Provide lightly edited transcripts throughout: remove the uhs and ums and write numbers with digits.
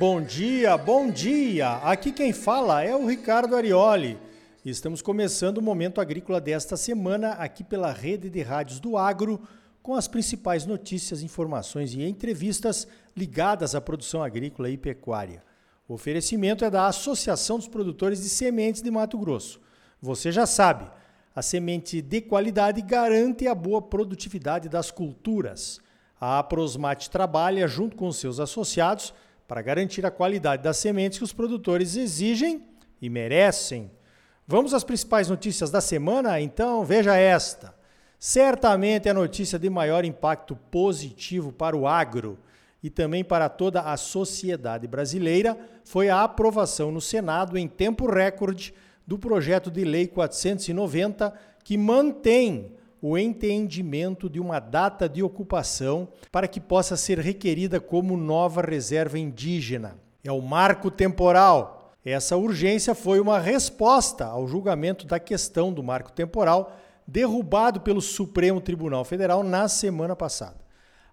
Bom dia, bom dia! Aqui quem fala é o Ricardo Arioli. Estamos começando o Momento Agrícola desta semana aqui pela Rede de Rádios do Agro, com as principais notícias, informações e entrevistas ligadas à produção agrícola e pecuária. O oferecimento é da Associação dos Produtores de Sementes de Mato Grosso. Você já sabe, a semente de qualidade garante a boa produtividade das culturas. A Aprosmate trabalha junto com seus associados para garantir a qualidade das sementes que os produtores exigem e merecem. Vamos às principais notícias da semana? Então veja esta. Certamente a notícia de maior impacto positivo para o agro e também para toda a sociedade brasileira foi a aprovação no Senado em tempo recorde do projeto de lei 490, que mantém o entendimento de uma data de ocupação para que possa ser requerida como nova reserva indígena. É o marco temporal. Essa urgência foi uma resposta ao julgamento da questão do marco temporal, derrubado pelo Supremo Tribunal Federal na semana passada.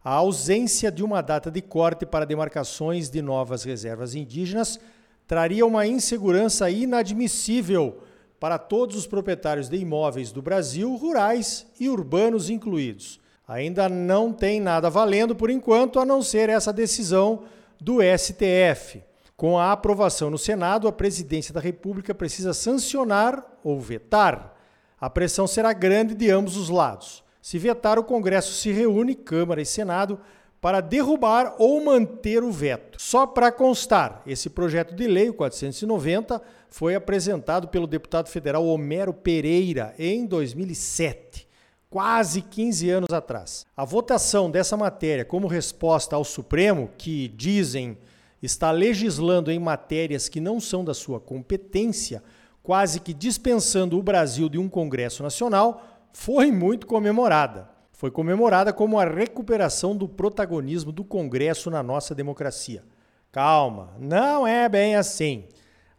A ausência de uma data de corte para demarcações de novas reservas indígenas traria uma insegurança inadmissível para todos os proprietários de imóveis do Brasil, rurais e urbanos incluídos. Ainda não tem nada valendo por enquanto, a não ser essa decisão do STF. Com a aprovação no Senado, a Presidência da República precisa sancionar ou vetar. A pressão será grande de ambos os lados. Se vetar, o Congresso se reúne, Câmara e Senado, para derrubar ou manter o veto. Só para constar, esse projeto de lei, o 490, foi apresentado pelo deputado federal Homero Pereira em 2007, quase 15 anos atrás. A votação dessa matéria como resposta ao Supremo, que dizem está legislando em matérias que não são da sua competência, quase que dispensando o Brasil de um Congresso Nacional, foi muito comemorada. Foi comemorada como a recuperação do protagonismo do Congresso na nossa democracia. Calma, não é bem assim.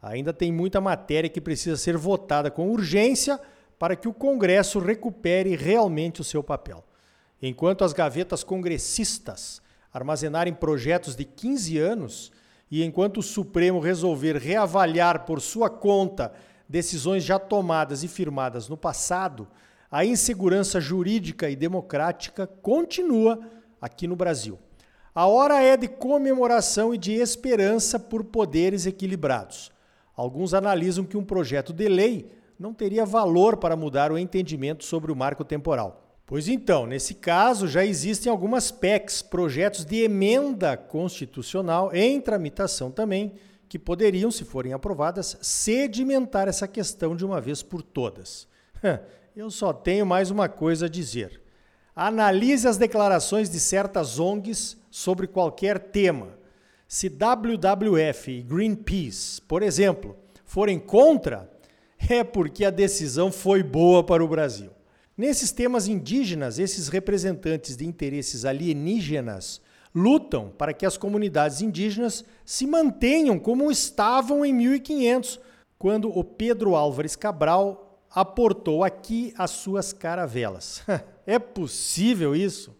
Ainda tem muita matéria que precisa ser votada com urgência para que o Congresso recupere realmente o seu papel. Enquanto as gavetas congressistas armazenarem projetos de 15 anos e enquanto o Supremo resolver reavaliar por sua conta decisões já tomadas e firmadas no passado, a insegurança jurídica e democrática continua aqui no Brasil. A hora é de comemoração e de esperança por poderes equilibrados. Alguns analisam que um projeto de lei não teria valor para mudar o entendimento sobre o marco temporal. Pois então, nesse caso, já existem algumas PECs, projetos de emenda constitucional em tramitação também, que poderiam, se forem aprovadas, sedimentar essa questão de uma vez por todas. Eu só tenho mais uma coisa a dizer. Analise as declarações de certas ONGs sobre qualquer tema. Se WWF e Greenpeace, por exemplo, forem contra, é porque a decisão foi boa para o Brasil. Nesses temas indígenas, esses representantes de interesses alienígenas lutam para que as comunidades indígenas se mantenham como estavam em 1500, quando o Pedro Álvares Cabral aportou aqui as suas caravelas. É possível isso?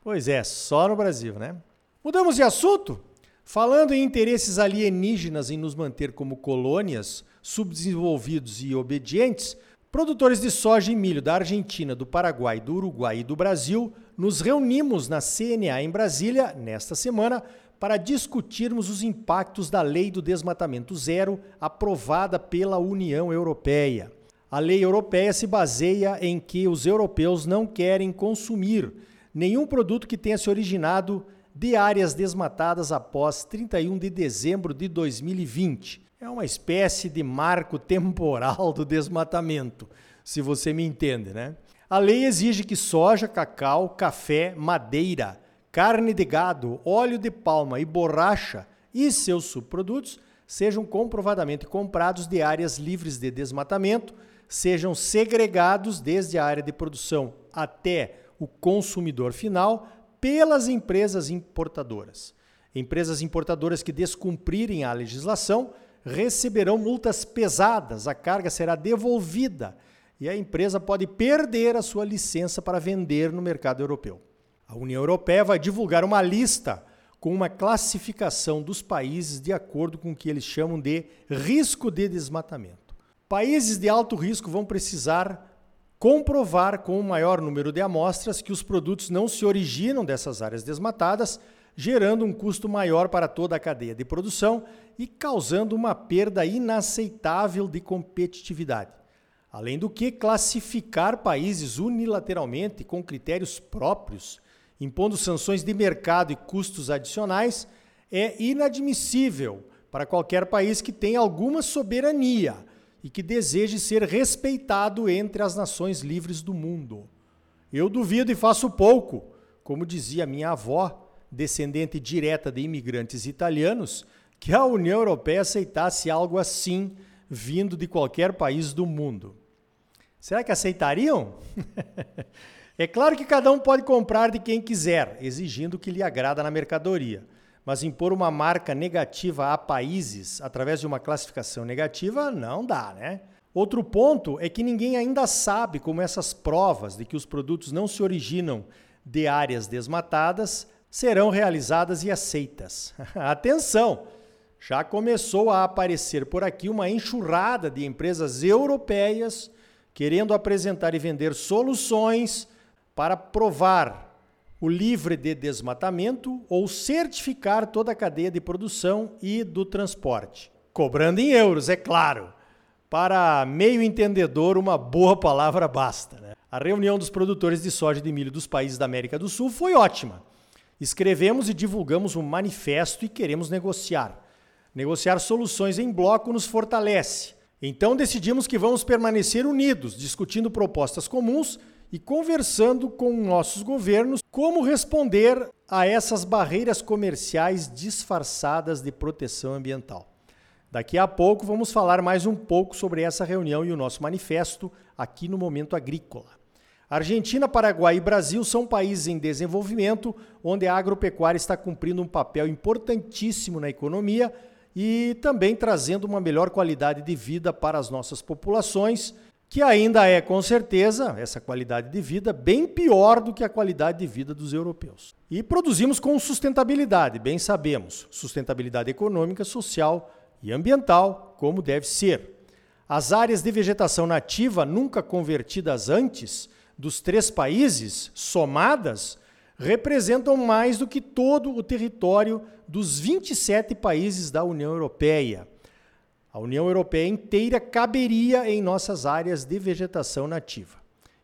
Pois é, só no Brasil, né? Mudamos de assunto? Falando em interesses alienígenas em nos manter como colônias, subdesenvolvidos e obedientes, produtores de soja e milho da Argentina, do Paraguai, do Uruguai e do Brasil, nos reunimos na CNA em Brasília, nesta semana, para discutirmos os impactos da Lei do Desmatamento Zero, aprovada pela União Europeia. A lei europeia se baseia em que os europeus não querem consumir nenhum produto que tenha se originado de áreas desmatadas após 31 de dezembro de 2020. É uma espécie de marco temporal do desmatamento, se você me entende, né? A lei exige que soja, cacau, café, madeira, carne de gado, óleo de palma e borracha e seus subprodutos sejam comprovadamente comprados de áreas livres de desmatamento, sejam segregados desde a área de produção até o consumidor final pelas empresas importadoras. Empresas importadoras que descumprirem a legislação receberão multas pesadas, a carga será devolvida e a empresa pode perder a sua licença para vender no mercado europeu. A União Europeia vai divulgar uma lista com uma classificação dos países de acordo com o que eles chamam de risco de desmatamento. Países de alto risco vão precisar comprovar com o maior número de amostras que os produtos não se originam dessas áreas desmatadas, gerando um custo maior para toda a cadeia de produção e causando uma perda inaceitável de competitividade. Além do que, classificar países unilateralmente com critérios próprios, impondo sanções de mercado e custos adicionais, é inadmissível para qualquer país que tenha alguma soberania e que deseje ser respeitado entre as nações livres do mundo. Eu duvido e faço pouco, como dizia minha avó, descendente direta de imigrantes italianos, que a União Europeia aceitasse algo assim, vindo de qualquer país do mundo. Será que aceitariam? É claro que cada um pode comprar de quem quiser, exigindo o que lhe agrada na mercadoria, mas impor uma marca negativa a países através de uma classificação negativa não dá, né? Outro ponto é que ninguém ainda sabe como essas provas de que os produtos não se originam de áreas desmatadas serão realizadas e aceitas. Atenção! Já começou a aparecer por aqui uma enxurrada de empresas europeias querendo apresentar e vender soluções para provar o livre de desmatamento ou certificar toda a cadeia de produção e do transporte. Cobrando em euros, é claro. Para meio entendedor, uma boa palavra basta, né? A reunião dos produtores de soja e de milho dos países da América do Sul foi ótima. Escrevemos e divulgamos um manifesto e queremos negociar. Negociar soluções em bloco nos fortalece. Então decidimos que vamos permanecer unidos, discutindo propostas comuns e conversando com nossos governos como responder a essas barreiras comerciais disfarçadas de proteção ambiental. Daqui a pouco vamos falar mais um pouco sobre essa reunião e o nosso manifesto aqui no Momento Agrícola. Argentina, Paraguai e Brasil são países em desenvolvimento, onde a agropecuária está cumprindo um papel importantíssimo na economia e também trazendo uma melhor qualidade de vida para as nossas populações, que ainda é, com certeza, essa qualidade de vida bem pior do que a qualidade de vida dos europeus. E produzimos com sustentabilidade, bem sabemos, sustentabilidade econômica, social e ambiental, como deve ser. As áreas de vegetação nativa, nunca convertidas antes, dos três países, somadas, representam mais do que todo o território dos 27 países da União Europeia. A União Europeia inteira caberia em nossas áreas de vegetação nativa.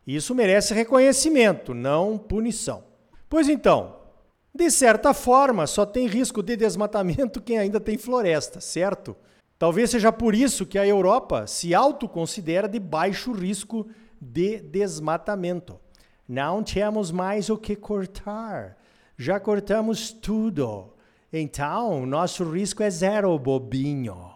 Isso merece reconhecimento, não punição. Pois então, de certa forma, só tem risco de desmatamento quem ainda tem floresta, certo? Talvez seja por isso que a Europa se autoconsidera de baixo risco de desmatamento. Não temos mais o que cortar. Já cortamos tudo. Então, nosso risco é zero, bobinho.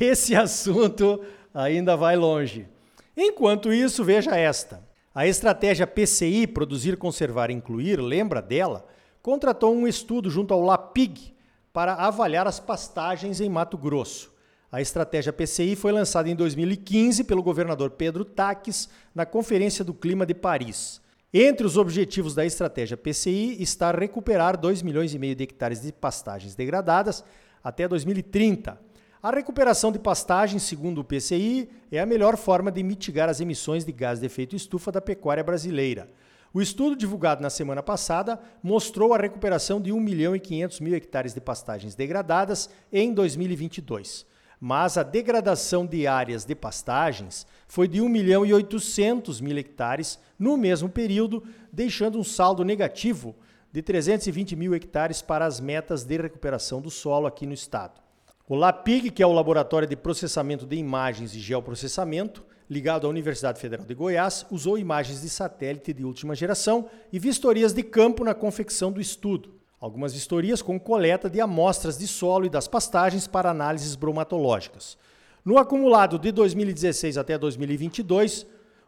Esse assunto ainda vai longe. Enquanto isso, veja esta. A estratégia PCI, Produzir, Conservar e Incluir, lembra dela? Contratou um estudo junto ao LAPIG para avaliar as pastagens em Mato Grosso. A estratégia PCI foi lançada em 2015 pelo governador Pedro Taques na Conferência do Clima de Paris. Entre os objetivos da estratégia PCI está recuperar 2,5 milhões de hectares de pastagens degradadas até 2030. A recuperação de pastagens, segundo o PCI, é a melhor forma de mitigar as emissões de gás de efeito estufa da pecuária brasileira. O estudo divulgado na semana passada mostrou a recuperação de 1 milhão e 500 mil hectares de pastagens degradadas em 2022. Mas a degradação de áreas de pastagens foi de 1 milhão e 800 mil hectares no mesmo período, deixando um saldo negativo de 320 mil hectares para as metas de recuperação do solo aqui no estado. O LAPIG, que é o Laboratório de Processamento de Imagens e Geoprocessamento, ligado à Universidade Federal de Goiás, usou imagens de satélite de última geração e vistorias de campo na confecção do estudo. Algumas vistorias com coleta de amostras de solo e das pastagens para análises bromatológicas. No acumulado de 2016 até 2022,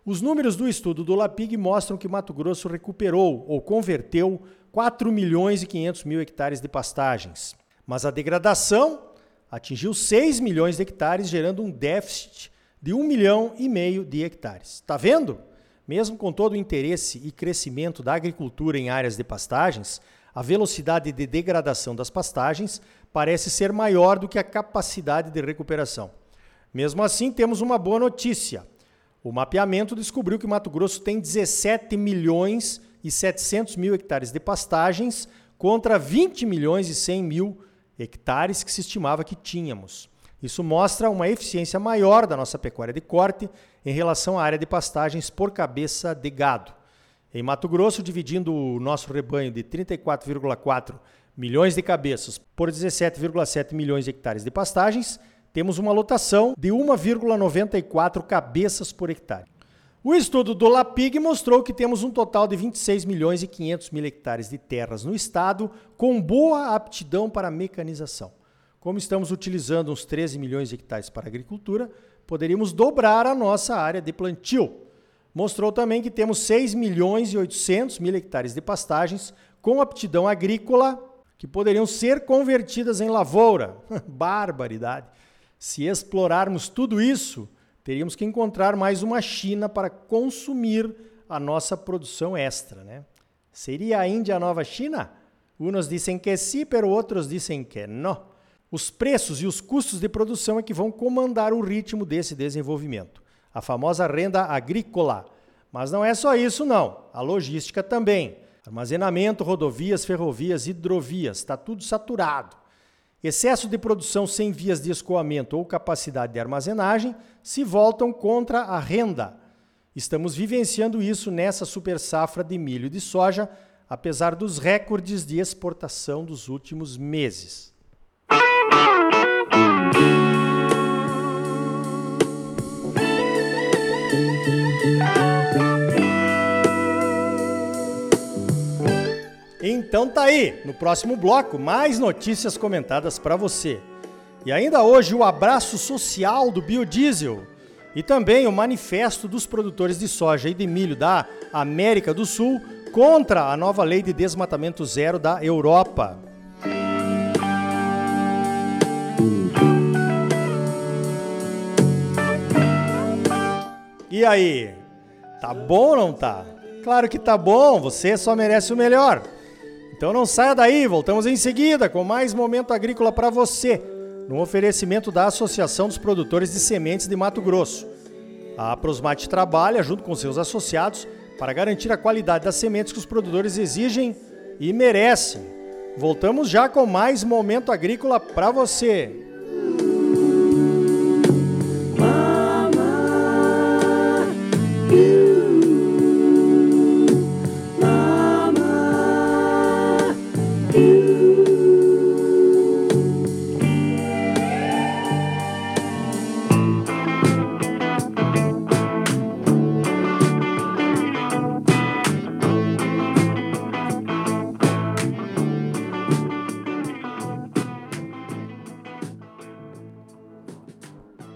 os números do estudo do LAPIG mostram que Mato Grosso recuperou ou converteu 4 milhões e 500 mil hectares de pastagens. Mas a degradação atingiu 6 milhões de hectares, gerando um déficit de 1 milhão e meio de hectares. Tá vendo? Mesmo com todo o interesse e crescimento da agricultura em áreas de pastagens, A velocidade de degradação das pastagens parece ser maior do que a capacidade de recuperação. Mesmo assim, temos uma boa notícia. O mapeamento descobriu que Mato Grosso tem 17 milhões e 700 mil hectares de pastagens contra 20 milhões e 100 mil hectares que se estimava que tínhamos. Isso mostra uma eficiência maior da nossa pecuária de corte em relação à área de pastagens por cabeça de gado. Em Mato Grosso, dividindo o nosso rebanho de 34,4 milhões de cabeças por 17,7 milhões de hectares de pastagens, temos uma lotação de 1,94 cabeças por hectare. O estudo do LAPIG mostrou que temos um total de 26 milhões e 500 mil hectares de terras no estado com boa aptidão para mecanização. Como estamos utilizando uns 13 milhões de hectares para agricultura, poderíamos dobrar a nossa área de plantio. Mostrou também que temos 6 milhões e 800 mil hectares de pastagens com aptidão agrícola que poderiam ser convertidas em lavoura. Barbaridade! Se explorarmos tudo isso, teríamos que encontrar mais uma China para consumir a nossa produção extra, né? Seria a Índia a nova China? Uns dizem que sim, pero outros dizem que não. Os preços e os custos de produção é que vão comandar o ritmo desse desenvolvimento. A famosa renda agrícola. Mas não é só isso, não. A logística também. Armazenamento, rodovias, ferrovias, hidrovias. Está tudo saturado. Excesso de produção sem vias de escoamento ou capacidade de armazenagem se voltam contra a renda. Estamos vivenciando isso nessa super safra de milho e de soja, apesar dos recordes de exportação dos últimos meses. Então tá aí, no próximo bloco, mais notícias comentadas para você. E ainda hoje o abraço social do biodiesel e também o manifesto dos produtores de soja e de milho da América do Sul contra a nova lei de desmatamento zero da Europa. E aí, tá bom ou não tá? Claro que tá bom, você só merece o melhor. Então não saia daí, voltamos em seguida com mais Momento Agrícola para você, no oferecimento da Associação dos Produtores de Sementes de Mato Grosso. A Aprosmate trabalha junto com seus associados para garantir a qualidade das sementes que os produtores exigem e merecem. Voltamos já com mais Momento Agrícola para você.